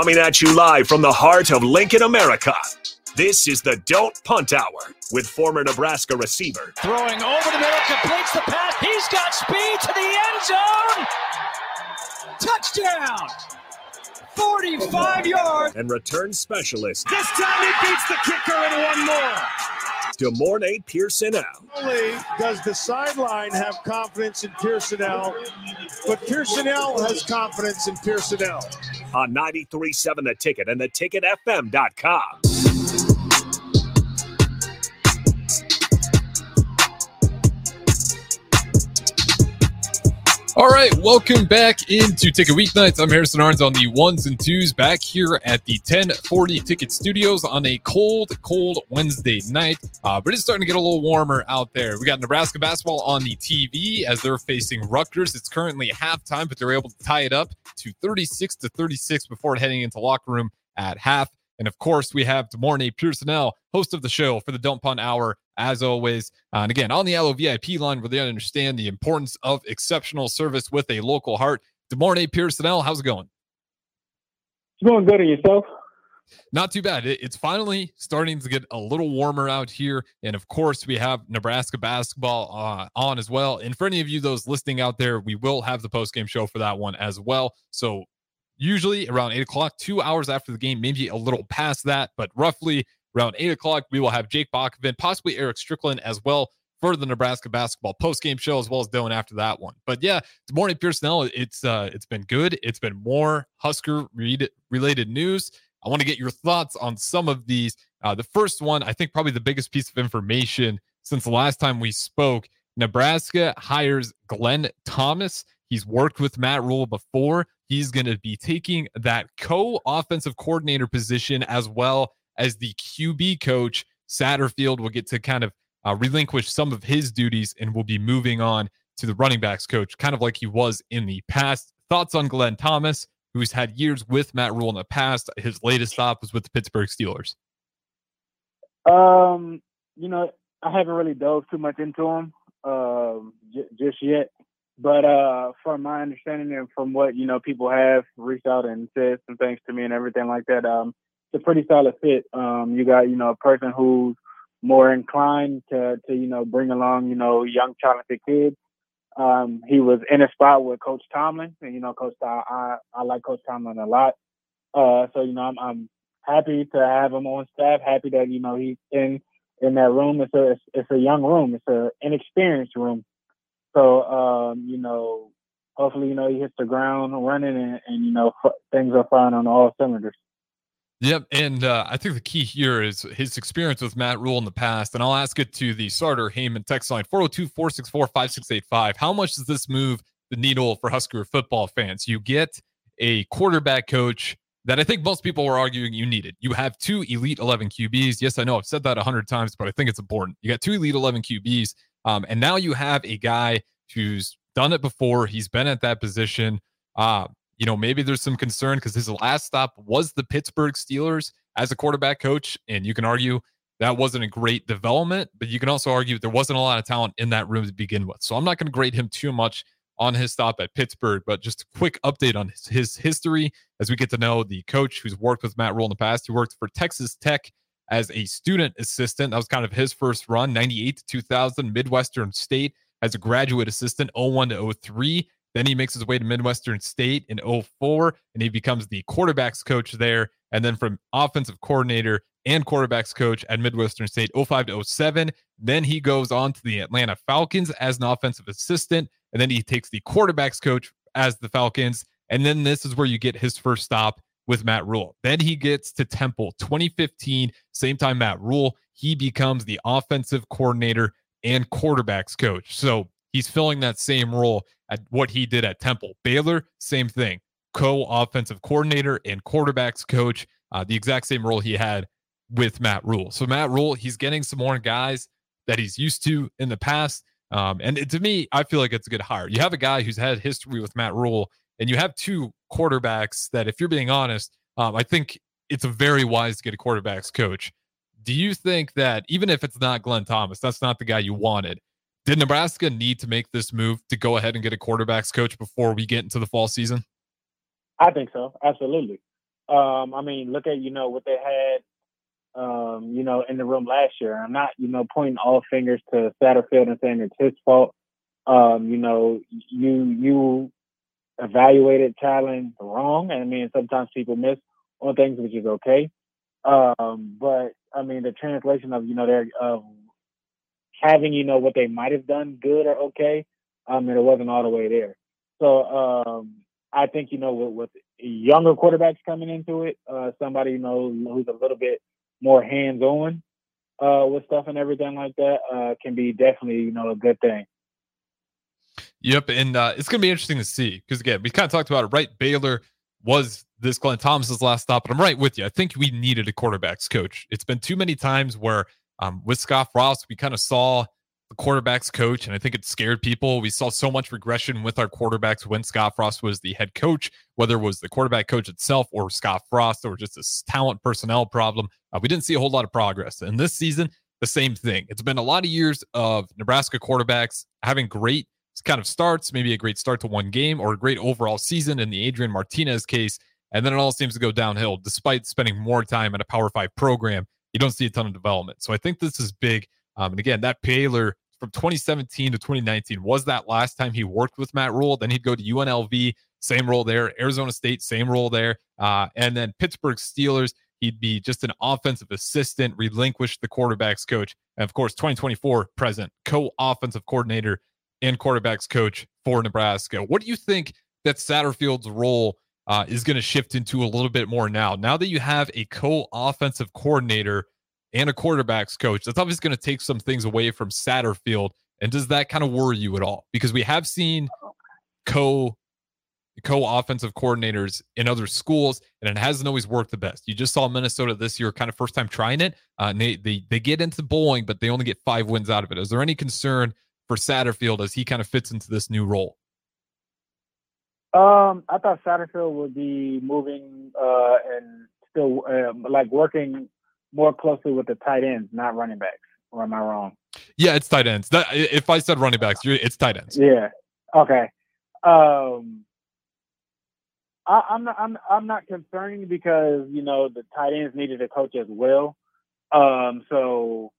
Coming at you live from the heart of Lincoln, America. This is the Don't Punt Hour with former Nebraska receiver. Throwing over the middle, completes the pass. He's got speed to the end zone. Touchdown. 45 yards. And return specialist. This time he beats the kicker and one more. DeMornay Pierson-El. Not only does the sideline have confidence in Pierson-El, but Pierson-El has confidence in Pierson-El. On 93.7 The Ticket and theticketfm.com. All right, welcome back into Ticket Weeknights. I'm Harrison Arns on the ones and twos back here at the 1040 Ticket Studios on a cold, cold Wednesday night. But it's starting to get a little warmer out there. We got Nebraska basketball on the TV as they're facing Rutgers. It's currently halftime, but they're able to tie it up to 36-36 before heading into locker room at half. And, of course, we have DeMornay Pierson-El, host of the show for the Don't Punt Hour, as always. And, again, on the Allo VIP line, where they understand the importance of exceptional service with a local heart. DeMornay Pierson-El, how's it going? It's going good. And yourself? Not too bad. It's finally starting to get a little warmer out here. And, of course, we have Nebraska basketball on as well. And for any of you those listening out there, we will have the postgame show for that one as well. So, usually around 8 o'clock, 2 hours after the game, maybe a little past that, but roughly around 8 o'clock, we will have Jake Bachman, possibly Eric Strickland as well for the Nebraska basketball postgame show, as well as Dylan after that one. But yeah, DeMornay Pierson-El, it's been good. It's been more Husker-related news. I want to get your thoughts on some of these. The first one, I think probably the biggest piece of information since the last time we spoke, Nebraska hires Glenn Thomas. He's worked with Matt Rhule before. He's going to be taking that co-offensive coordinator position as well as the QB coach. Satterfield will get to kind of relinquish some of his duties and will be moving on to the running backs coach, kind of like he was in the past. Thoughts on Glenn Thomas, who's had years with Matt Rhule in the past. His latest stop was with the Pittsburgh Steelers. You know, I haven't really dove too much into him just yet. But from my understanding and from what, you know, people have reached out and said some things to me and everything like that, it's a pretty solid fit. You got, you know, a person who's more inclined to you know, bring along, you know, young, talented kids. He was in a spot with Coach Tomlin. And, you know, I like Coach Tomlin a lot. So, you know, I'm happy to have him on staff, happy that, you know, he's in that room. It's a young room. It's an inexperienced room. So, you know, hopefully, you know, he hits the ground running and you know, things are fine on all cylinders. Yep. And I think the key here is his experience with Matt Rhule in the past. And I'll ask it to the Sartor Heyman text line 402-464-5685. How much does this move the needle for Husker football fans? You get a quarterback coach that I think most people were arguing you needed. You have two Elite 11 QBs. Yes, I know I've said that 100 times, but I think it's important. You got two Elite 11 QBs. And now you have a guy who's done it before. He's been at that position. You know, maybe there's some concern because his last stop was the Pittsburgh Steelers as a quarterback coach. And you can argue that wasn't a great development, but you can also argue there wasn't a lot of talent in that room to begin with. So I'm not going to grade him too much on his stop at Pittsburgh, but just a quick update on his history as we get to know the coach who's worked with Matt Rhule in the past. He worked for Texas Tech as a student assistant. That was kind of his first run, 98 to 2000, Midwestern State as a graduate assistant, 01 to 03. Then he makes his way to Midwestern State in 04, and he becomes the quarterbacks coach there. And then from offensive coordinator and quarterbacks coach at Midwestern State, 05 to 07. Then he goes on to the Atlanta Falcons as an offensive assistant, and then he takes the quarterbacks coach as the Falcons. And then this is where you get his first stop with Matt Rhule. Then he gets to Temple 2015, same time Matt Rhule, he becomes the offensive coordinator and quarterbacks coach. So he's filling that same role at what he did at Temple. Baylor, same thing, co-offensive coordinator and quarterbacks coach, the exact same role he had with Matt Rhule. So Matt Rhule, he's getting some more guys that he's used to in the past. And to me, I feel like it's a good hire. You have a guy who's had history with Matt Rhule, and you have two quarterbacks that, if you're being honest, I think it's a very wise to get a quarterbacks coach. Do you think that even if it's not Glenn Thomas, that's not the guy you wanted, did Nebraska need to make this move to go ahead and get a quarterbacks coach before we get into the fall season? I think so. Absolutely. I mean, look at, you know, what they had, you know, in the room last year. I'm not, you know, pointing all fingers to Satterfield and saying it's his fault. You know, you evaluated talent wrong. And I mean, sometimes people miss on things, which is okay. But I mean, the translation of, you know, their having, you know, what they might have done good or okay, and it wasn't all the way there. So I think, you know, with younger quarterbacks coming into it, somebody, you know, who's a little bit more hands-on with stuff and everything like that can be definitely, you know, a good thing. Yep, and it's going to be interesting to see because, again, we kind of talked about it, right? Baylor was this Glenn Thomas's last stop, but I'm right with you. I think we needed a quarterback's coach. It's been too many times where with Scott Frost, we kind of saw the quarterback's coach, and I think it scared people. We saw so much regression with our quarterbacks when Scott Frost was the head coach, whether it was the quarterback coach itself or Scott Frost or just a talent personnel problem. We didn't see a whole lot of progress. And this season, the same thing. It's been a lot of years of Nebraska quarterbacks having great kind of starts, maybe a great start to one game or a great overall season in the Adrian Martinez case. And then it all seems to go downhill. Despite spending more time at a Power 5 program, you don't see a ton of development. So I think this is big. And again, that Baylor from 2017 to 2019 was that last time he worked with Matt Rhule. Then he'd go to UNLV, same role there. Arizona State, same role there. And then Pittsburgh Steelers, he'd be just an offensive assistant, relinquished the quarterback's coach. And of course, 2024 present, co-offensive coordinator and quarterback's coach for Nebraska. What do you think that Satterfield's role is going to shift into a little bit more now? Now that you have a co-offensive coordinator and a quarterback's coach, that's obviously going to take some things away from Satterfield. And does that kind of worry you at all? Because we have seen co-offensive coordinators in other schools, and it hasn't always worked the best. You just saw Minnesota this year, kind of first time trying it. And they get into bowling, but they only get 5 wins out of it. Is there any concern for Satterfield as he kind of fits into this new role? I thought Satterfield would be moving and still like working more closely with the tight ends, not running backs. Or am I wrong? Yeah, it's tight ends. If I said running backs, it's tight ends. Yeah. Okay. I'm not concerned because, you know, the tight ends needed a coach as well. So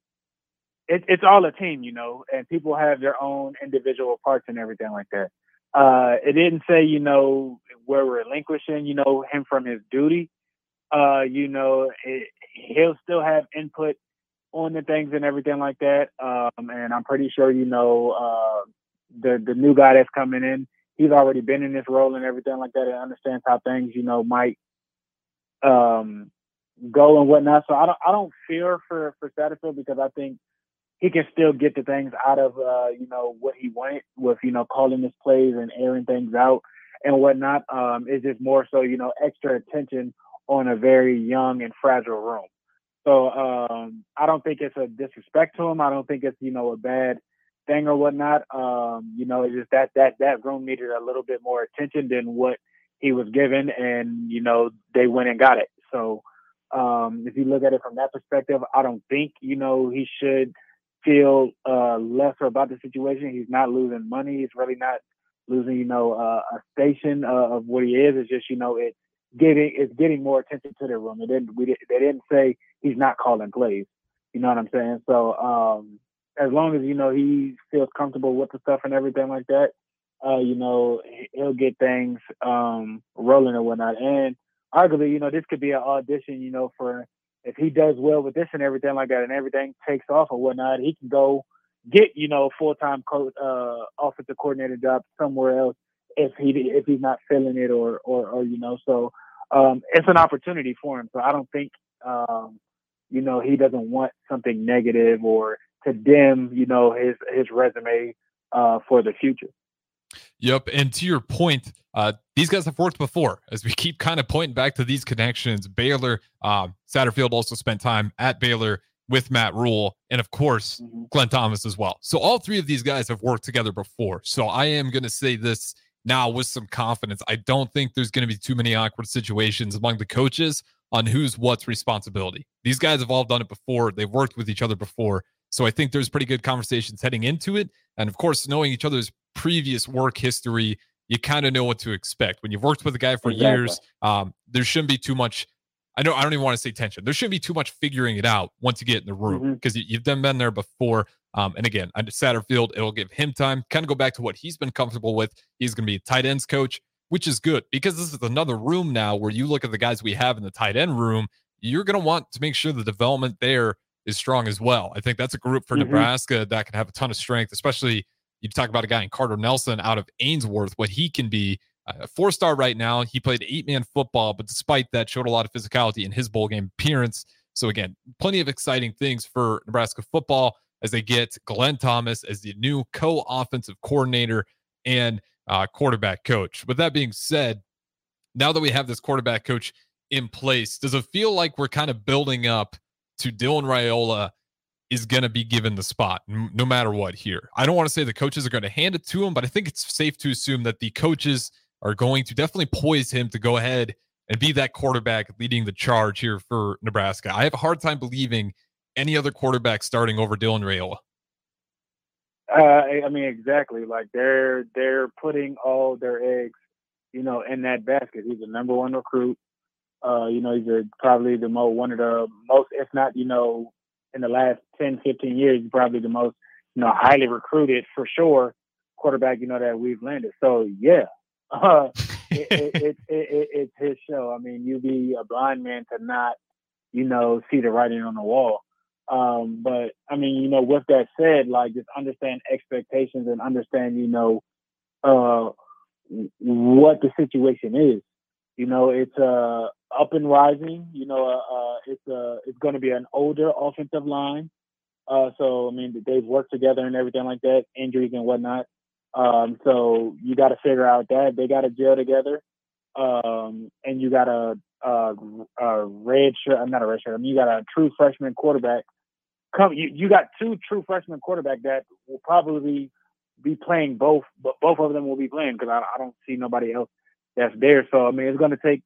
it's all a team, you know, and people have their own individual parts and everything like that. It didn't say, you know, we're relinquishing, you know, him from his duty. You know, he'll still have input on the things and everything like that. And I'm pretty sure, you know, the new guy that's coming in, he's already been in this role and everything like that and understands how things, you know, might go and whatnot. So I don't fear for Satterfield because I think he can still get the things out of, you know, what he wanted with, you know, calling his plays and airing things out and whatnot. It's just more so, you know, extra attention on a very young and fragile room. So I don't think it's a disrespect to him. I don't think it's, you know, a bad thing or whatnot. You know, it's just that room needed a little bit more attention than what he was given. And, you know, they went and got it. So if you look at it from that perspective, I don't think, you know, he should feel lesser about the situation. He's not losing money. He's really not losing, you know, a station of what he is. It's just, you know, it's getting more attention to the room. They didn't say he's not calling plays. You know what I'm saying? So as long as, you know, he feels comfortable with the stuff and everything like that, you know, he'll get things rolling and whatnot. And arguably, you know, this could be an audition, you know, for if he does well with this and everything like that and everything takes off or whatnot, he can go get, you know, full-time coach, offensive coordinator job somewhere else if he's not feeling it or you know. So it's an opportunity for him. So I don't think, you know, he doesn't want something negative or to dim, you know, his resume for the future. Yep. And to your point, these guys have worked before. As we keep kind of pointing back to these connections, Baylor, Satterfield also spent time at Baylor with Matt Rhule, and of course, Glenn Thomas as well. So all three of these guys have worked together before. So I am going to say this now with some confidence. I don't think there's going to be too many awkward situations among the coaches on who's what's responsibility. These guys have all done it before. They've worked with each other before. So I think there's pretty good conversations heading into it. And of course, knowing each other's previous work history, you kind of know what to expect. When you've worked with a guy for years, there shouldn't be too much. I don't even want to say tension. There shouldn't be too much figuring it out once you get in the room, because you've done been there before. And again, under Satterfield, it'll give him time, kind of go back to what he's been comfortable with. He's going to be a tight ends coach, which is good, because this is another room now where you look at the guys we have in the tight end room. You're going to want to make sure the development there is strong as well. I think that's a group for Nebraska that can have a ton of strength, especially you talk about a guy in Carter Nelson out of Ainsworth, what he can be. A four-star right now. He played 8-man football, but despite that, showed a lot of physicality in his bowl game appearance. So again, plenty of exciting things for Nebraska football as they get Glenn Thomas as the new co-offensive coordinator and quarterback coach. With that being said, now that we have this quarterback coach in place, does it feel like we're kind of building up to Dylan Raiola is going to be given the spot no matter what here? I don't want to say the coaches are going to hand it to him, but I think it's safe to assume that the coaches are going to definitely poise him to go ahead and be that quarterback leading the charge here for Nebraska. I have a hard time believing any other quarterback starting over Dylan Raiola. I mean, exactly. Like they're putting all their eggs, in that basket. He's the number one recruit. He's probably the one of the most, if not, in the last 10, 15 years, probably the most, highly recruited for sure quarterback, that we've landed. So yeah. It's his show. I mean, you'd be a blind man to not, see the writing on the wall. But I mean, with that said, like just understand expectations and understand, what the situation is. It's up and rising. It's going to be an older offensive line. So I mean, they've worked together and everything like that, injuries and whatnot. So you got to figure out that they got to gel together, and you got you got a true freshman quarterback. You got two true freshman quarterback that will probably be playing both, but both of them will be playing because I don't see nobody else that's there. So I mean, it's going to take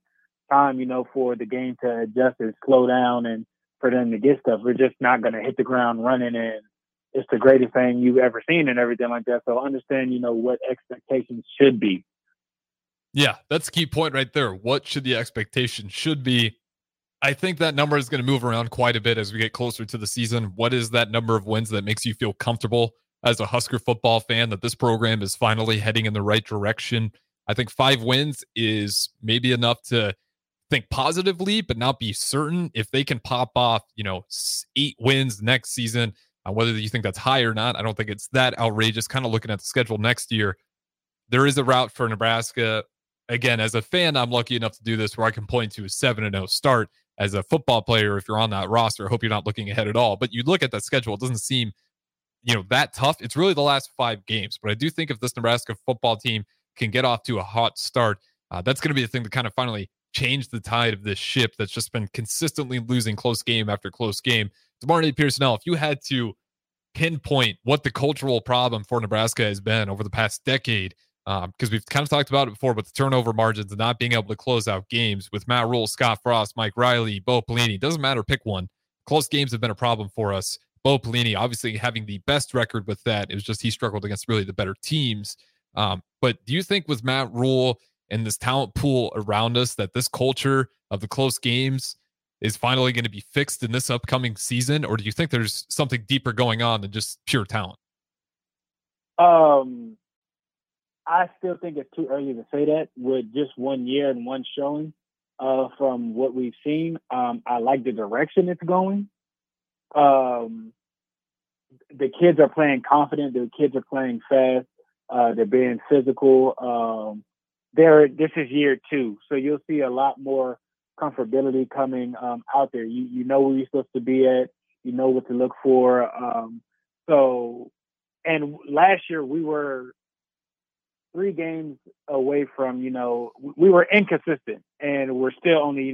time, for the game to adjust and slow down, and for them to get stuff. We're just not going to hit the ground running and. It's the greatest thing you've ever seen and everything like that. So understand, what expectations should be. Yeah, that's a key point right there. What should the expectation should be? I think that number is going to move around quite a bit as we get closer to the season. What is that number of wins that makes you feel comfortable as a Husker football fan that this program is finally heading in the right direction? I think 5 wins is maybe enough to think positively, but not be certain. If they can pop off, 8 wins next season, whether you think that's high or not, I don't think it's that outrageous. Kind of looking at the schedule next year, there is a route for Nebraska. Again, as a fan, I'm lucky enough to do this where I can point to a 7-0 start. As a football player, if you're on that roster, I hope you're not looking ahead at all. But you look at that schedule, it doesn't seem, that tough. It's really the last 5 games. But I do think if this Nebraska football team can get off to a hot start, that's going to be the thing to kind of finally change the tide of this ship that's just been consistently losing close game after close game. DeMornay Pierson-El, if you had to pinpoint what the cultural problem for Nebraska has been over the past decade, because we've kind of talked about it before, but the turnover margins and not being able to close out games with Matt Rhule, Scott Frost, Mike Riley, Bo Pelini, doesn't matter, pick one. Close games have been a problem for us. Bo Pelini, obviously having the best record with that, it was just he struggled against really the better teams. But do you think with Matt Rhule and this talent pool around us that this culture of the close games is finally going to be fixed in this upcoming season? Or do you think there's something deeper going on than just pure talent? I still think it's too early to say that with just 1 year and one showing from what we've seen. I like the direction it's going. The kids are playing confident. The kids are playing fast. They're being physical. This is year 2. So you'll see a lot more comfortability coming out there. You know where you're supposed to be at. You know what to look for. And last year we were 3 games away from, we were inconsistent, and we're still only,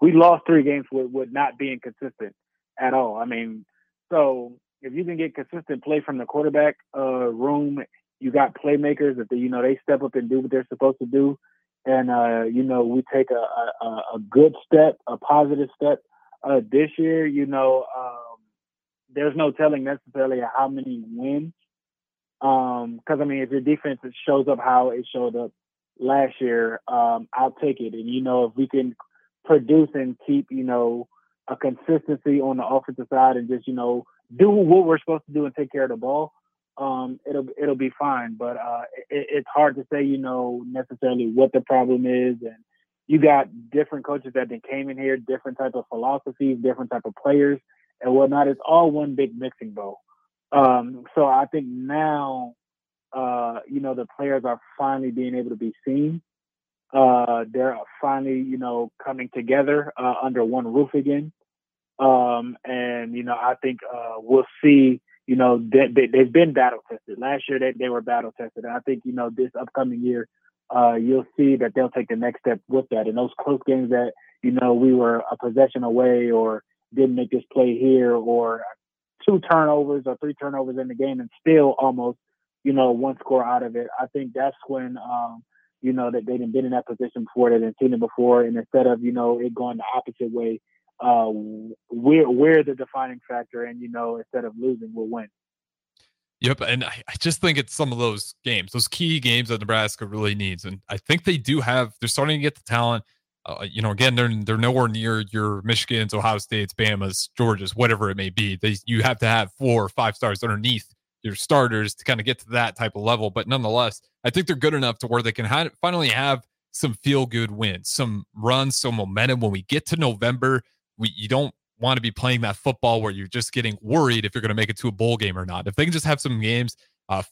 we lost 3 games with not being consistent at all. I mean, so if you can get consistent play from the quarterback room, you got playmakers that they step up and do what they're supposed to do. And, we take a good step, a positive step this year. There's no telling necessarily how many wins Because, I mean, if your defense shows up how it showed up last year, I'll take it. And, you know, if we can produce and keep, you know, a consistency on the offensive side and just, you know, do what we're supposed to do and take care of the ball, it'll be fine. But it's hard to say, you know, necessarily what the problem is. And you got different coaches that then came in here, different type of philosophies, different type of players and whatnot. It's all one big mixing bowl. So I think now, you know, the players are finally being able to be seen. They're finally, you know, coming together under one roof again. And, you know, I think we'll see, you know, they've been battle-tested. Last year they were battle-tested. And I think, you know, this upcoming year you'll see that they'll take the next step with that. And those close games that, you know, we were a possession away or didn't make this play here or two turnovers or three turnovers in the game and still almost, you know, one score out of it. I think that's when, you know, that they've been in that position before, they've seen it before, and instead of, you know, it going the opposite way, we're the defining factor, and, you know, instead of losing, we'll win. Yep, and I just think it's some of those games, those key games that Nebraska really needs, and I think they do have. They're starting to get the talent. You know, again, they're nowhere near your Michigans, Ohio States, Bamas, Georgias, whatever it may be. You have to have 4 or 5 stars underneath your starters to kind of get to that type of level. But nonetheless, I think they're good enough to where they can finally have some feel-good wins, some runs, some momentum. When we get to November, you don't want to be playing that football where you're just getting worried if you're going to make it to a bowl game or not. If they can just have some games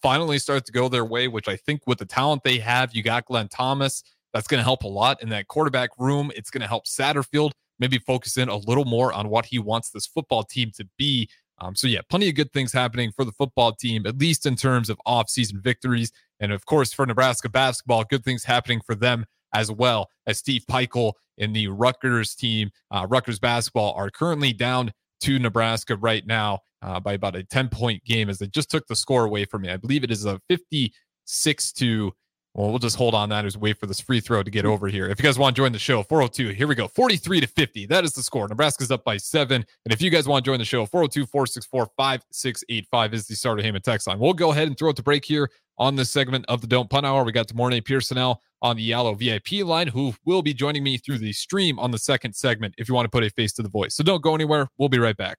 finally start to go their way, which I think with the talent they have, you got Glenn Thomas, that's going to help a lot in that quarterback room. It's going to help Satterfield maybe focus in a little more on what he wants this football team to be. So yeah, plenty of good things happening for the football team, at least in terms of offseason victories. And of course, for Nebraska basketball, good things happening for them as well, as Steve Peichel and the Rutgers team, Rutgers basketball, are currently down to Nebraska right now by about a 10-point game, as they just took the score away from me. I believe it is a 56 to... Well, we'll just hold on that as we wait for this free throw to get over here. If you guys want to join the show, 402, here we go. 43-50. That is the score. Nebraska's up by 7. And if you guys want to join the show, 402-464-5685 is the starter Heyman text line. We'll go ahead and throw it to break here on this segment of the Don't Punt Hour. We got DeMornay Pierson-El on the Yellow VIP line, who will be joining me through the stream on the second segment if you want to put a face to the voice. So don't go anywhere. We'll be right back.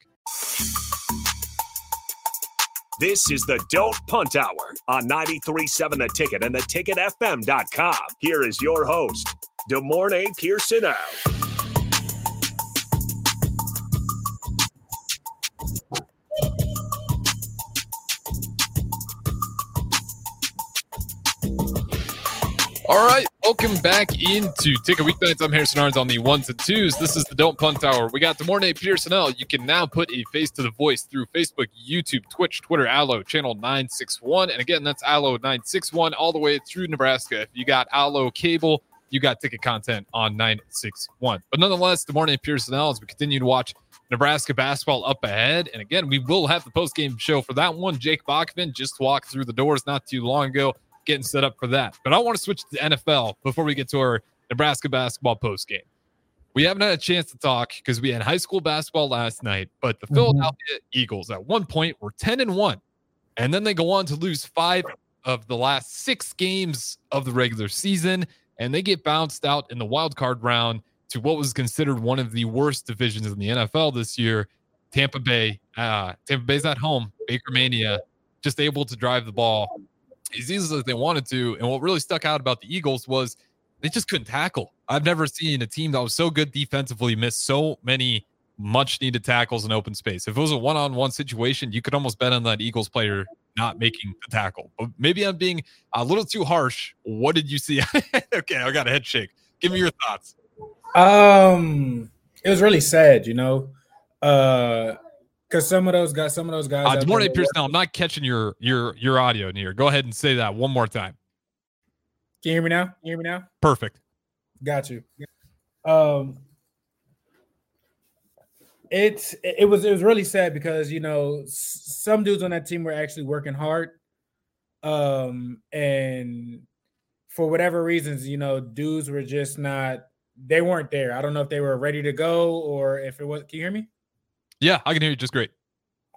This is the Don't Punt Hour on 93.7 The Ticket and theticketfm.com. Here is your host, DeMornay Pierson-El. All right, welcome back into Ticket Weeknights. I'm Harrison Arns on the ones and twos. This is the Don't Punt Hour. We got DeMornay Pierson-El. You can now put a face to the voice through Facebook, YouTube, Twitch, Twitter, Allo, channel 961. And again, that's Allo 961 all the way through Nebraska. If you got Allo cable, you got ticket content on 961. But nonetheless, DeMornay Pierson-El, as we continue to watch Nebraska basketball up ahead. And again, we will have the post-game show for that one. Jake Bachman just walked through the doors not too long ago, getting set up for that. But I want to switch to the NFL before we get to our Nebraska basketball postgame. We haven't had a chance to talk because we had high school basketball last night, but the Philadelphia Eagles at one point were 10-1, and then they go on to lose 5 of the last 6 games of the regular season, and they get bounced out in the wild card round to what was considered one of the worst divisions in the NFL this year, Tampa Bay. Tampa Bay's at home, Baker Mania, just able to drive the ball as easily as they wanted to. And what really stuck out about the Eagles was they just couldn't tackle. I've never seen a team that was so good defensively miss so many much-needed tackles in open space. If it was a one-on-one situation, you could almost bet on that Eagles player not making the tackle. But maybe I'm being a little too harsh. What did you see? Okay, I got a head shake. Give me your thoughts. It was really sad, you know. Because some of those guys. DeMornay Pierson-El, I'm not catching your audio in here. Go ahead and say that one more time. Can you hear me now? Perfect. Got you. It was really sad because, you know, some dudes on that team were actually working hard, and for whatever reasons, you know, dudes were just not. They weren't there. I don't know if they were ready to go or if it was. Can you hear me? Yeah, I can hear you just great.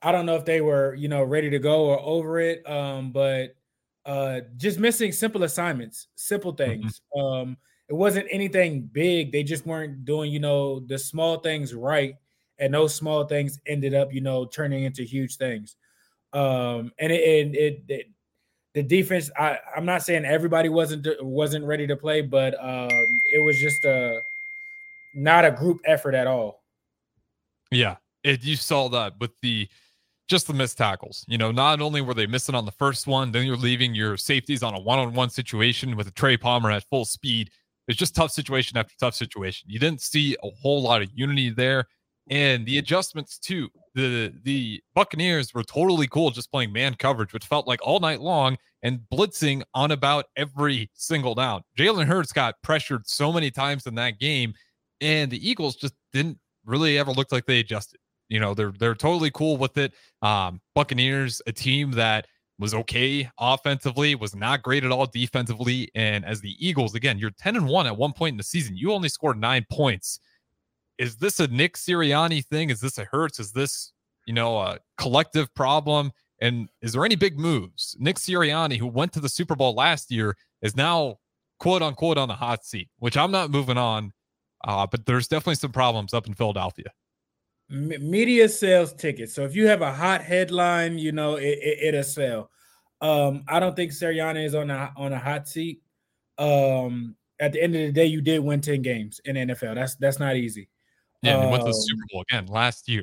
I don't know if they were, you know, ready to go or over it, but just missing simple assignments, simple things. Mm-hmm. It wasn't anything big. They just weren't doing, you know, the small things right. And those small things ended up, you know, turning into huge things. And the defense, I'm not saying everybody wasn't ready to play, but it was just not a group effort at all. Yeah, you saw that with just the missed tackles. You know, not only were they missing on the first one, then you're leaving your safeties on a one-on-one situation with a Trey Palmer at full speed. It's just tough situation after tough situation. You didn't see a whole lot of unity there. And the adjustments too. The Buccaneers were totally cool just playing man coverage, which felt like all night long, and blitzing on about every single down. Jalen Hurts got pressured so many times in that game, and the Eagles just didn't really ever look like they adjusted. You know, they're totally cool with it. Buccaneers, a team that was okay offensively, was not great at all defensively. And as the Eagles, again, you're 10-1 at one point in the season. You only scored 9 points. Is this a Nick Sirianni thing? Is this a Hurts? Is this, you know, a collective problem? And is there any big moves? Nick Sirianni, who went to the Super Bowl last year, is now quote unquote on the hot seat, which I'm not moving on. But there's definitely some problems up in Philadelphia. Media sells tickets. So if you have a hot headline, you know, it'll sell. I don't think Sirianni is on a hot seat. At the end of the day, you did win 10 games in the NFL. That's not easy. Yeah, and he went to the Super Bowl again last year.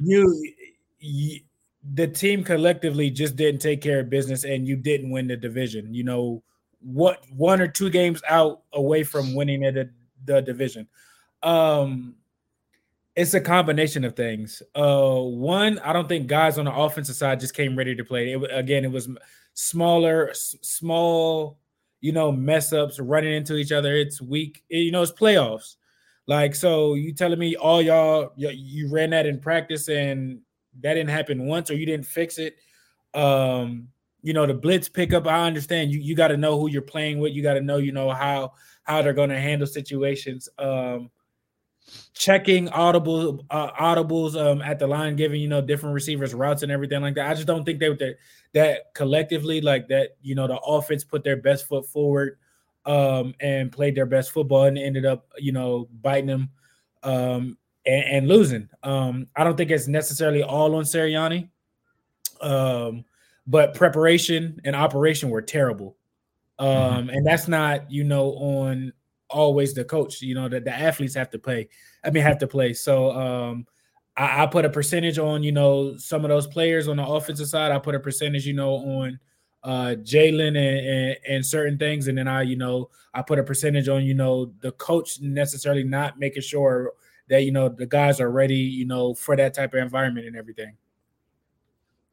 The team collectively just didn't take care of business, and you didn't win the division. You know, what, 1 or 2 games out away from winning the division. It's a combination of things. One, I don't think guys on the offensive side just came ready to play. It was small, you know, mess ups, running into each other. It's weak. You know, it's playoffs. Like, so you telling me all y'all, you ran that in practice and that didn't happen once, or you didn't fix it. You know, the blitz pickup, I understand you got to know who you're playing with. You got to know, you know, how they're going to handle situations. Checking audibles at the line, giving, you know, different receivers routes and everything like that. I just don't think that collectively like that, you know, the offense put their best foot forward. And played their best football and ended up, you know, biting them and losing. I don't think it's necessarily all on Sirianni, but preparation and operation were terrible. And that's not, you know, on always the coach. You know, the athletes have to play. So I put a percentage on, you know, some of those players on the offensive side. I put a percentage, you know, on Jalen and certain things, and then I put a percentage on, you know, the coach necessarily not making sure that, you know, the guys are ready, you know, for that type of environment and everything.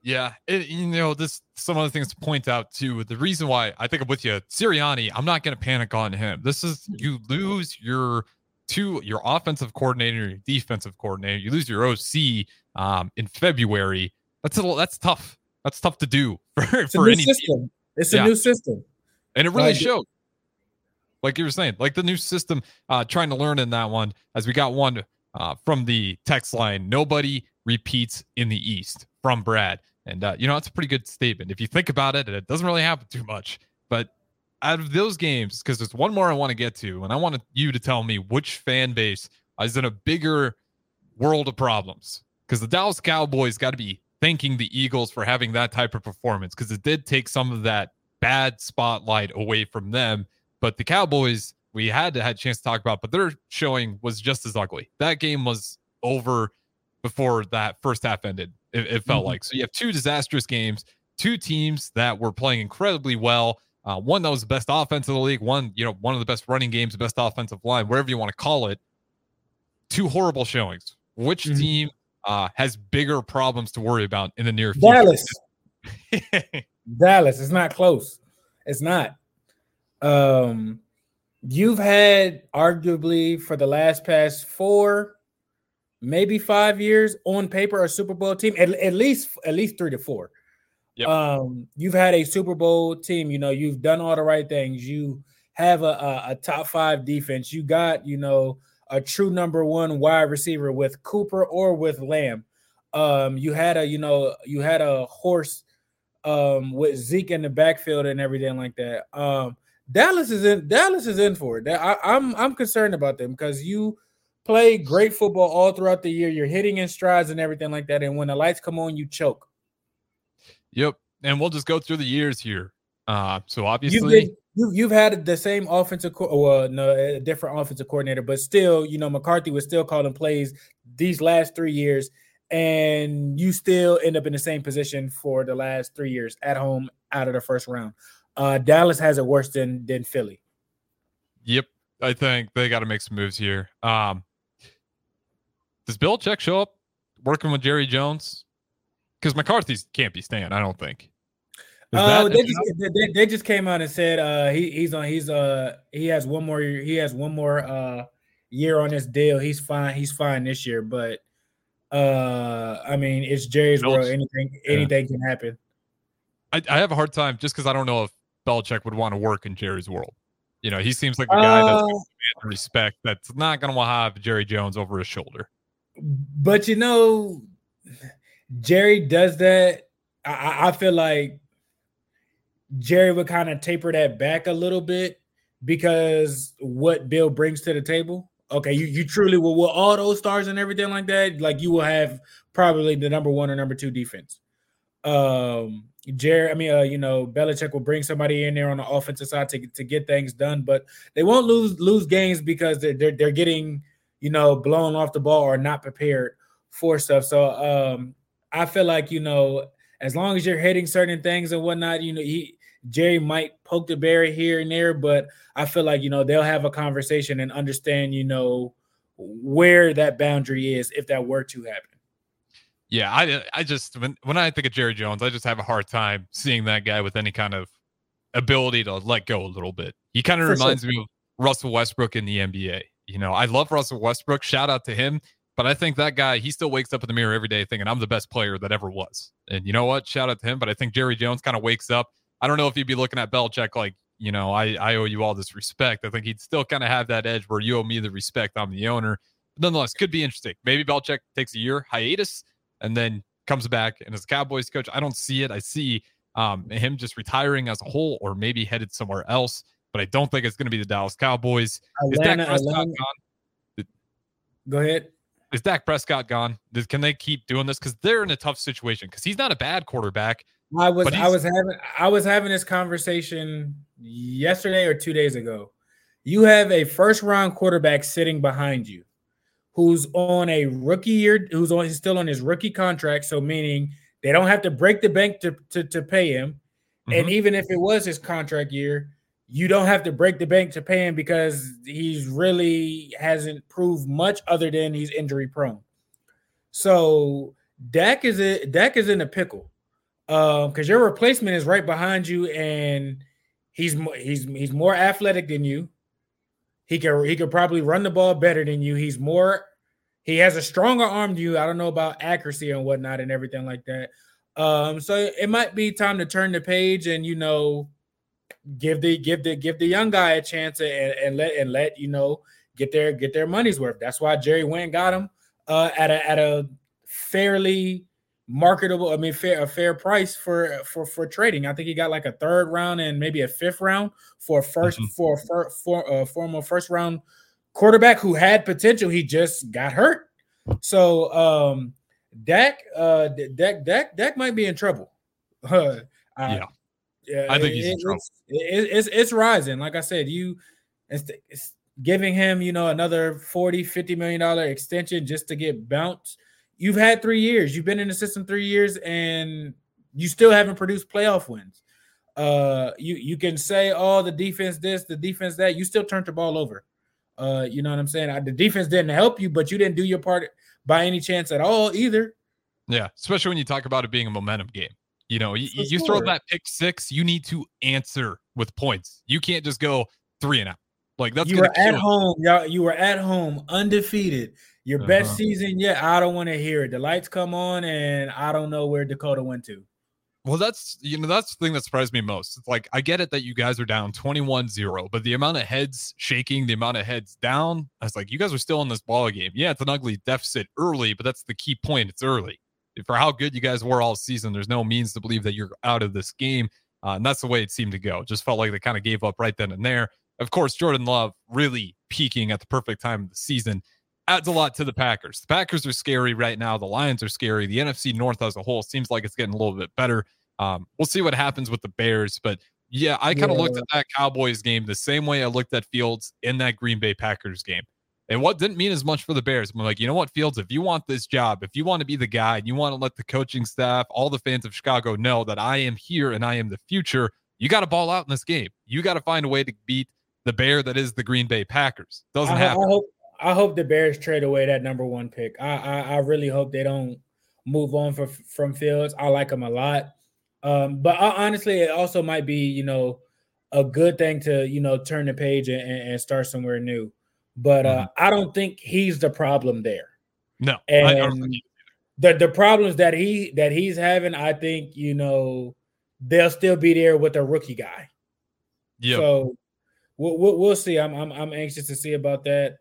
Yeah, you know, this some other things to point out too. The reason why I think I'm with you, Sirianni, I'm not going to panic on him. This is, you lose your offensive coordinator, your defensive coordinator, you lose your OC in February. That's tough. That's tough to do for any system. It's a new system. And it really showed. Like you were saying, like the new system, trying to learn in that one, as we got one from the text line, nobody repeats in the East, from Brad. And, you know, that's a pretty good statement. If you think about it, it doesn't really happen too much. But out of those games, because there's one more I want to get to, and I wanted you to tell me which fan base is in a bigger world of problems. Because the Dallas Cowboys got to be thanking the Eagles for having that type of performance, because it did take some of that bad spotlight away from them. But the Cowboys, we had a chance to talk about, but their showing was just as ugly. That game was over before that first half ended, it felt like. So you have two disastrous games, two teams that were playing incredibly well. One that was the best offense in the league, one, you know, one of the best running games, best offensive line, whatever you want to call it. Two horrible showings. Which team has bigger problems to worry about in the near future? Dallas. It's not close. It's not. You've had arguably for the last past 4, maybe 5 years on paper, a Super Bowl team, at least 3 to 4. Yep. You've had a Super Bowl team. You know, you've done all the right things. You have a top 5 defense. You got, you know, a true number 1 wide receiver with Cooper or with Lamb. You had a horse with Zeke in the backfield and everything like that. Dallas is in for it. I'm concerned about them because you play great football all throughout the year. You're hitting in strides and everything like that. And when the lights come on, you choke. Yep. And we'll just go through the years here. So obviously you've had the same offensive a different offensive coordinator, but still, McCarthy was still calling plays these last 3 years, and you still end up in the same position for the last 3 years at home out of the first round. Dallas has it worse than Philly. Yep. I think they got to make some moves here. Does Belichick show up working with Jerry Jones? Because McCarthy can't be staying, I don't think. They just came out and said he has one more year on his deal. He's fine this year, but it's Jerry's world. Anything can happen. I have a hard time just because I don't know if Belichick would want to work in Jerry's world. He seems like the guy that's going to command respect, that's not going to want to have Jerry Jones over his shoulder. But, Jerry does that. I feel like Jerry would kind of taper that back a little bit because what Bill brings to the table. Okay, you truly will, with all those stars and everything like that, like you will have probably the number one or number two defense. Belichick will bring somebody in there on the offensive side to get things done, but they won't lose games because they're getting blown off the ball or not prepared for stuff. So I feel like as long as you're hitting certain things and whatnot, Jerry might poke the bear here and there, but I feel like they'll have a conversation and understand where that boundary is if that were to happen. Yeah, I just when I think of Jerry Jones, I just have a hard time seeing that guy with any kind of ability to let go a little bit. He kind of reminds me of Russell Westbrook in the NBA. I love Russell Westbrook. Shout out to him. But I think that guy, he still wakes up in the mirror every day thinking, I'm the best player that ever was. And you know what? Shout out to him. But I think Jerry Jones kind of wakes up. I don't know if he'd be looking at Belichick like, I owe you all this respect. I think he'd still kind of have that edge where you owe me the respect. I'm the owner. But nonetheless, could be interesting. Maybe Belichick takes a year hiatus and then comes back and as a Cowboys coach. I don't see it. I see him just retiring as a whole or maybe headed somewhere else, but I don't think it's going to be the Dallas Cowboys. Is Dak Prescott gone? Go ahead. Is Dak Prescott gone? Can they keep doing this? Because they're in a tough situation because he's not a bad quarterback. I was having this conversation yesterday or 2 days ago. You have a first-round quarterback sitting behind you, who's on a rookie year, he's still on his rookie contract, so meaning they don't have to break the bank to pay him. Mm-hmm. And even if it was his contract year, you don't have to break the bank to pay him because he's really hasn't proved much other than he's injury prone. So Dak is in a pickle because your replacement is right behind you, and he's more athletic than you. He could probably run the ball better than you. He has a stronger arm than you. I don't know about accuracy and whatnot and everything like that. So it might be time to turn the page and give the young guy a chance and let get their money's worth. That's why Jerry went and got him at a fairly marketable, a fair price for trading. I think he got like a third round and maybe a fifth round for a former first round quarterback who had potential. He just got hurt. So Dak might be in trouble. I think he's in trouble. It's rising. Like I said, it's giving him another $40-50 million extension just to get bounced. You've had 3 years. You've been in the system 3 years, and you still haven't produced playoff wins. You can say, the defense this, the defense that. You still turned the ball over. You know what I'm saying? The defense didn't help you, but you didn't do your part by any chance at all either. Yeah, especially when you talk about it being a momentum game. You throw that pick six, you need to answer with points. You can't just go 3-0. Like that's you were at home, y'all. You were at home, undefeated. Your best season yet. I don't want to hear it. The lights come on, and I don't know where Dakota went to. Well, that's the thing that surprised me most. It's like I get it that you guys are down 21-0, but the amount of heads shaking, the amount of heads down, I was like, you guys are still in this ball game. Yeah, it's an ugly deficit early, but that's the key point. It's early. for how good you guys were all season, there's no means to believe that you're out of this game. And that's the way it seemed to go. It just felt like they kind of gave up right then and there. Of course, Jordan Love really peaking at the perfect time of the season adds a lot to the Packers. The Packers are scary right now. The Lions are scary. The NFC North as a whole seems like it's getting a little bit better. We'll see what happens with the Bears, but yeah, I kind of looked at that Cowboys game the same way I looked at Fields in that Green Bay Packers game. And what didn't mean as much for the Bears, I'm like, you know what, Fields, if you want this job, if you want to be the guy, and you want to let the coaching staff, all the fans of Chicago know that I am here and I am the future, you got to ball out in this game. You got to find a way to beat the bear that is the Green Bay Packers. Doesn't happen. I hope the Bears trade away that number one pick. I really hope they don't move on from Fields. I like him a lot. But honestly, it also might be, you know, a good thing to, you know, turn the page and start somewhere new. But I don't think he's the problem there. No. And I don't think the problems that he's having, I think, you know, they'll still be there with a rookie guy. Yeah. So we'll see. I'm anxious to see about that.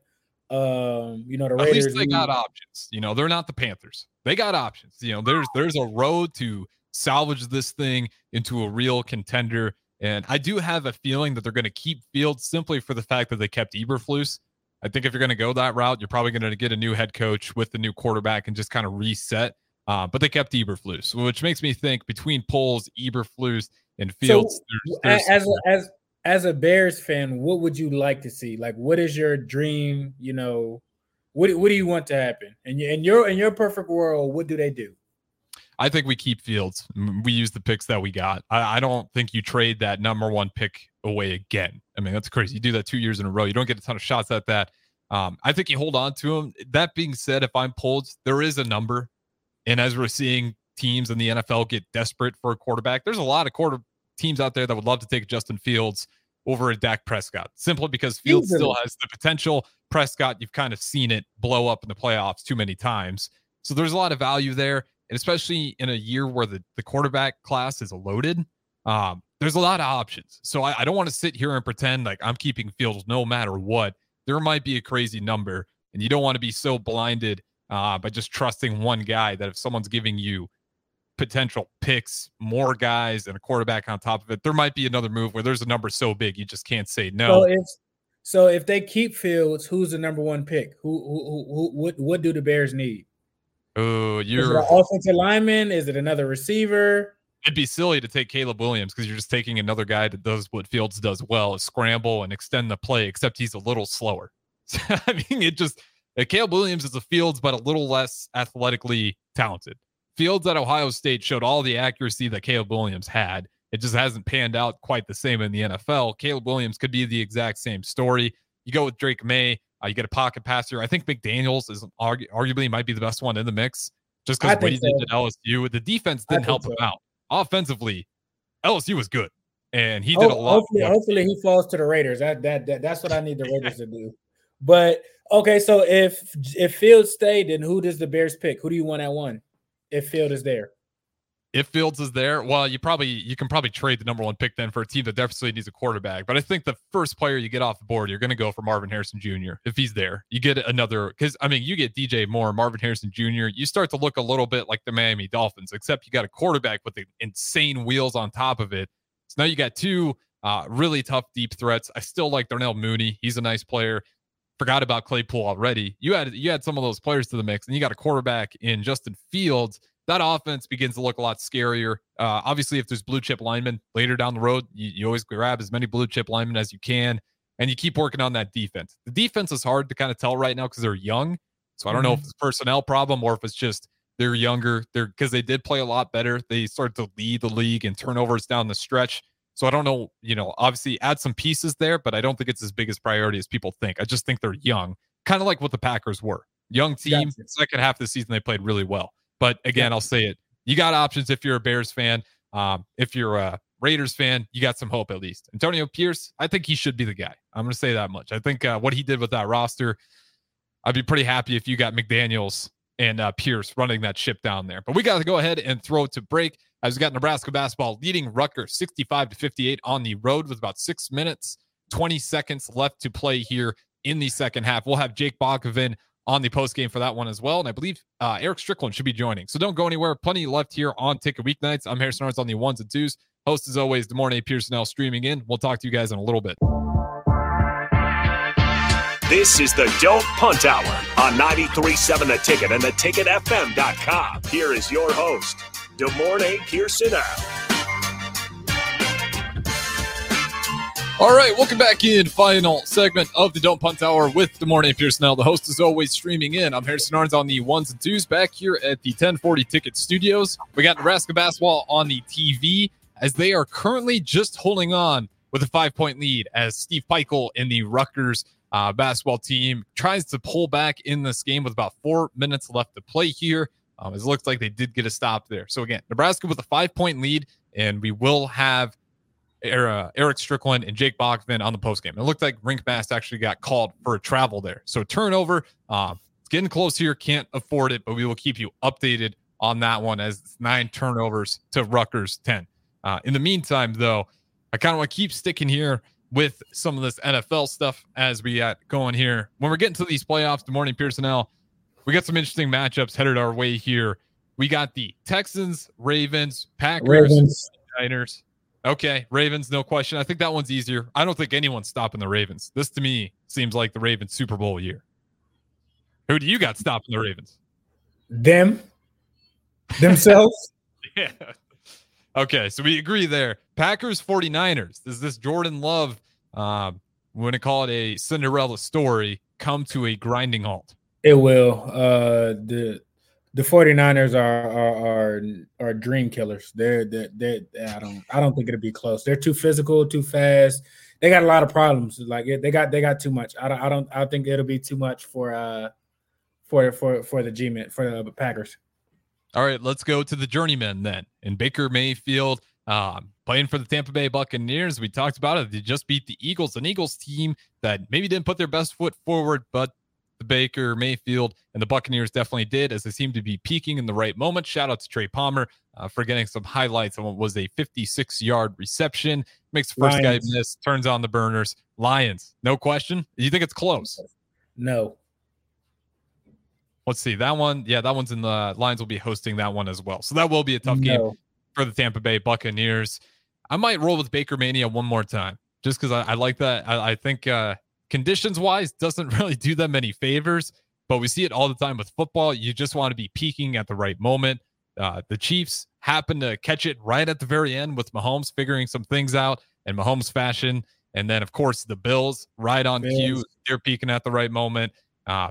You know, the Raiders, at least they got options. You know, they're not the Panthers. They got options. You know, there's a road to salvage this thing into a real contender. And I do have a feeling that they're going to keep Fields simply for the fact that they kept Eberflus. I think if you're going to go that route, you're probably going to get a new head coach with the new quarterback and just kind of reset. But they kept Eberflus, which makes me think between Poles, Eberflus, and Fields. So, as a Bears fan, what would you like to see? Like, what is your dream? You know, what do you want to happen? And in your perfect world, what do they do? I think we keep Fields. We use the picks that we got. I don't think you trade that number one pick away again. I mean, that's crazy. You do that 2 years in a row. You don't get a ton of shots at that. I think you hold on to him. That being said, if I'm pulled, there is a number. And as we're seeing teams in the NFL get desperate for a quarterback, there's a lot of teams out there that would love to take Justin Fields over a Dak Prescott, simply because Fields still has the potential. Prescott, you've kind of seen it blow up in the playoffs too many times. So there's a lot of value there. And especially in a year where the quarterback class is loaded, there's a lot of options. So I don't want to sit here and pretend like I'm keeping Fields no matter what. There might be a crazy number, and you don't want to be so blinded by just trusting one guy that if someone's giving you potential picks, more guys, and a quarterback on top of it, there might be another move where there's a number so big you just can't say no. So if they keep Fields, who's the number one pick? What do the Bears need? Oh, is it an offensive lineman? Is it another receiver? It'd be silly to take Caleb Williams because you're just taking another guy that does what Fields does well, is scramble and extend the play, except he's a little slower. I mean, Caleb Williams is a Fields, but a little less athletically talented. Fields at Ohio State showed all the accuracy that Caleb Williams had. It just hasn't panned out quite the same in the NFL. Caleb Williams could be the exact same story. You go with Drake May. You get a pocket passer. I think McDaniels is arguably might be the best one in the mix, just because what he did at LSU. The defense didn't help him out. Offensively, LSU was good, and he did a lot. Hopefully he falls to the Raiders. That's what I need the Raiders to do. But okay, so if Fields stayed, then who does the Bears pick? Who do you want at one? If Fields is there. If Fields is there, well, you can probably trade the number one pick then for a team that definitely needs a quarterback. But I think the first player you get off the board, you're going to go for Marvin Harrison Jr. If he's there, you get another, because I mean, you get DJ Moore, Marvin Harrison Jr. You start to look a little bit like the Miami Dolphins, except you got a quarterback with the insane wheels on top of it. So now you got two really tough deep threats. I still like Darnell Mooney. He's a nice player. Forgot about Claypool already. You had some of those players to the mix, and you got a quarterback in Justin Fields. That offense begins to look a lot scarier. Obviously, if there's blue chip linemen later down the road, you always grab as many blue chip linemen as you can, and you keep working on that defense. The defense is hard to kind of tell right now because they're young. So I don't know if it's a personnel problem or if it's just they're younger. Because they did play a lot better. They started to lead the league in turnovers down the stretch. So I don't know, you know, obviously add some pieces there, but I don't think it's as big as priority as people think. I just think they're young, kind of like what the Packers were. Young team, gotcha. Second half of the season, they played really well. But again, I'll say it. You got options if you're a Bears fan. If you're a Raiders fan, you got some hope at least. Antonio Pierce, I think he should be the guy. I'm going to say that much. I think what he did with that roster, I'd be pretty happy if you got McDaniels and Pierce running that ship down there. But we got to go ahead and throw to break. As we got Nebraska basketball leading Rutgers 65-58 on the road with about 6 minutes, 20 seconds left to play here in the second half. We'll have Jake Bachman on the post game for that one as well. And I believe Eric Strickland should be joining. So don't go anywhere. Plenty left here on Ticket Weeknights. I'm Harrison Arns on the ones and twos. Host as always, DeMornay Pierson-El streaming in. We'll talk to you guys in a little bit. This is the Don't Punt Hour on 93.7 The Ticket and theticketfm.com. Here is your host, DeMornay Pierson-El. All right, welcome back in. Final segment of the Don't Punt Hour with DeMornay Pierson-El. The host is always streaming in. I'm Harrison Arns on the ones and twos back here at the 1040 Ticket Studios. We got Nebraska basketball on the TV as they are currently just holding on with a 5-point lead as Steve Peichel in the Rutgers basketball team tries to pull back in this game with about 4 minutes left to play here. It looks like they did get a stop there. So again, Nebraska with a 5-point lead, and we will have Eric Strickland and Jake Bachman on the postgame. It looked like Rinkmast actually got called for a travel there. So turnover, it's getting close here. Can't afford it, but we will keep you updated on that one as it's 9 turnovers to Rutgers 10. In the meantime, though, I kind of want to keep sticking here with some of this NFL stuff as we got going here. When we're getting to these playoffs, DeMornay Pierson-El, we got some interesting matchups headed our way here. We got the Texans, Ravens, Packers, Niners. Okay, Ravens, no question. I think that one's easier. I don't think anyone's stopping the Ravens. This, to me, seems like the Ravens Super Bowl year. Who do you got stopping the Ravens? Themselves? Yeah. Okay, so we agree there. Packers, 49ers. Does this Jordan Love, we're going to call it a Cinderella story, come to a grinding halt? It will. The 49ers are dream killers. I don't think it'll be close. They're too physical, too fast. They got a lot of problems. Like they got too much. I think it'll be too much for the G-men, for the Packers. All right, let's go to the journeyman then. And Baker Mayfield playing for the Tampa Bay Buccaneers. We talked about it. They just beat the Eagles, an Eagles team that maybe didn't put their best foot forward, but the Baker Mayfield and the Buccaneers definitely did as they seem to be peaking in the right moment. Shout out to Trey Palmer for getting some highlights on what was a 56-yard reception. Makes the first guy miss, turns on the burners. Lions, no question. Do you think it's close? No. Let's see that one. Yeah, that one's in the Lions will be hosting that one as well. So that will be a tough game for the Tampa Bay Buccaneers. I might roll with Baker Mania one more time just because I like that. I think conditions wise doesn't really do them any favors, but we see it all the time with football. You just want to be peaking at the right moment. The Chiefs happen to catch it right at the very end with Mahomes figuring some things out in Mahomes fashion. And then, of course, the Bills right on cue. They're peaking at the right moment.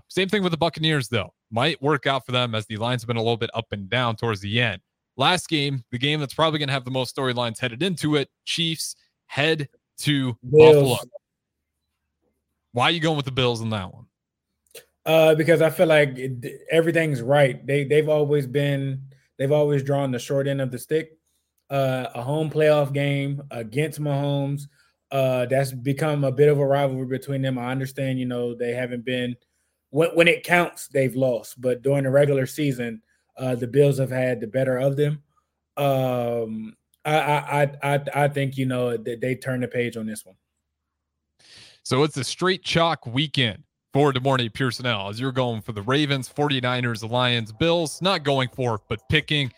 Same thing with the Buccaneers, though. Might work out for them as the line's been a little bit up and down towards the end. Last game, the game that's probably going to have the most storylines headed into it, Chiefs head to Buffalo. Why are you going with the Bills in that one? Because I feel like everything's right. They've always drawn the short end of the stick. A home playoff game against Mahomes. That's become a bit of a rivalry between them. I understand, they haven't been – when it counts, they've lost. But during the regular season, the Bills have had the better of them. I think, that they turned the page on this one. So it's a straight chalk weekend for DeMornay Pierson-El as you're going for the Ravens, 49ers, Lions, Bills. Not going for, but picking.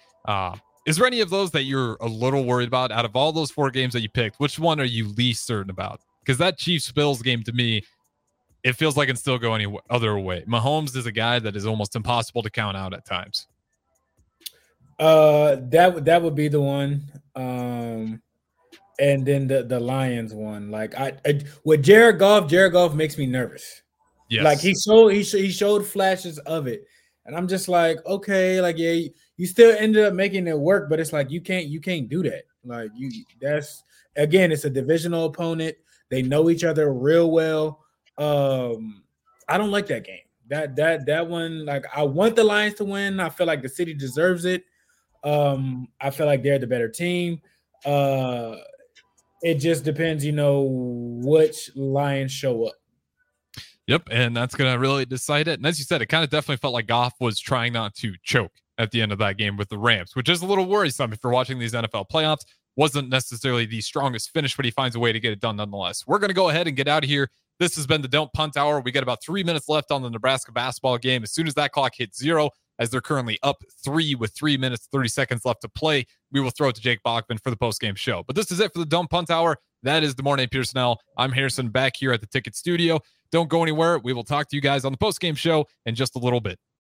Is there any of those that you're a little worried about? Out of all those 4 games that you picked, which one are you least certain about? Because that Chiefs-Bills game to me, it feels like it can still go any other way. Mahomes is a guy that is almost impossible to count out at times. That would be the one, and then the Lions one. Like I with Jared Goff makes me nervous. Yes. Like he showed flashes of it, and I'm just like, okay, like yeah, you still ended up making it work, but it's like you can't do that. Like that's again, it's a divisional opponent. They know each other real well. I don't like that game. That one, like I want the Lions to win. I feel like the city deserves it. I feel like they're the better team. It just depends, which Lions show up. Yep, and that's gonna really decide it. And as you said, it kind of definitely felt like Goff was trying not to choke at the end of that game with the Rams, which is a little worrisome if you're watching these NFL playoffs. Wasn't necessarily the strongest finish, but he finds a way to get it done nonetheless. We're gonna go ahead and get out of here. This has been the Don't Punt Hour. We got about 3 minutes left on the Nebraska basketball game. As soon as that clock hits zero, as they're currently up three with 3 minutes, 30 seconds left to play, we will throw it to Jake Bachman for the postgame show. But this is it for the Don't Punt Hour. That is DeMornay Pierson-El. I'm Harrison, back here at the Ticket Studio. Don't go anywhere. We will talk to you guys on the postgame show in just a little bit.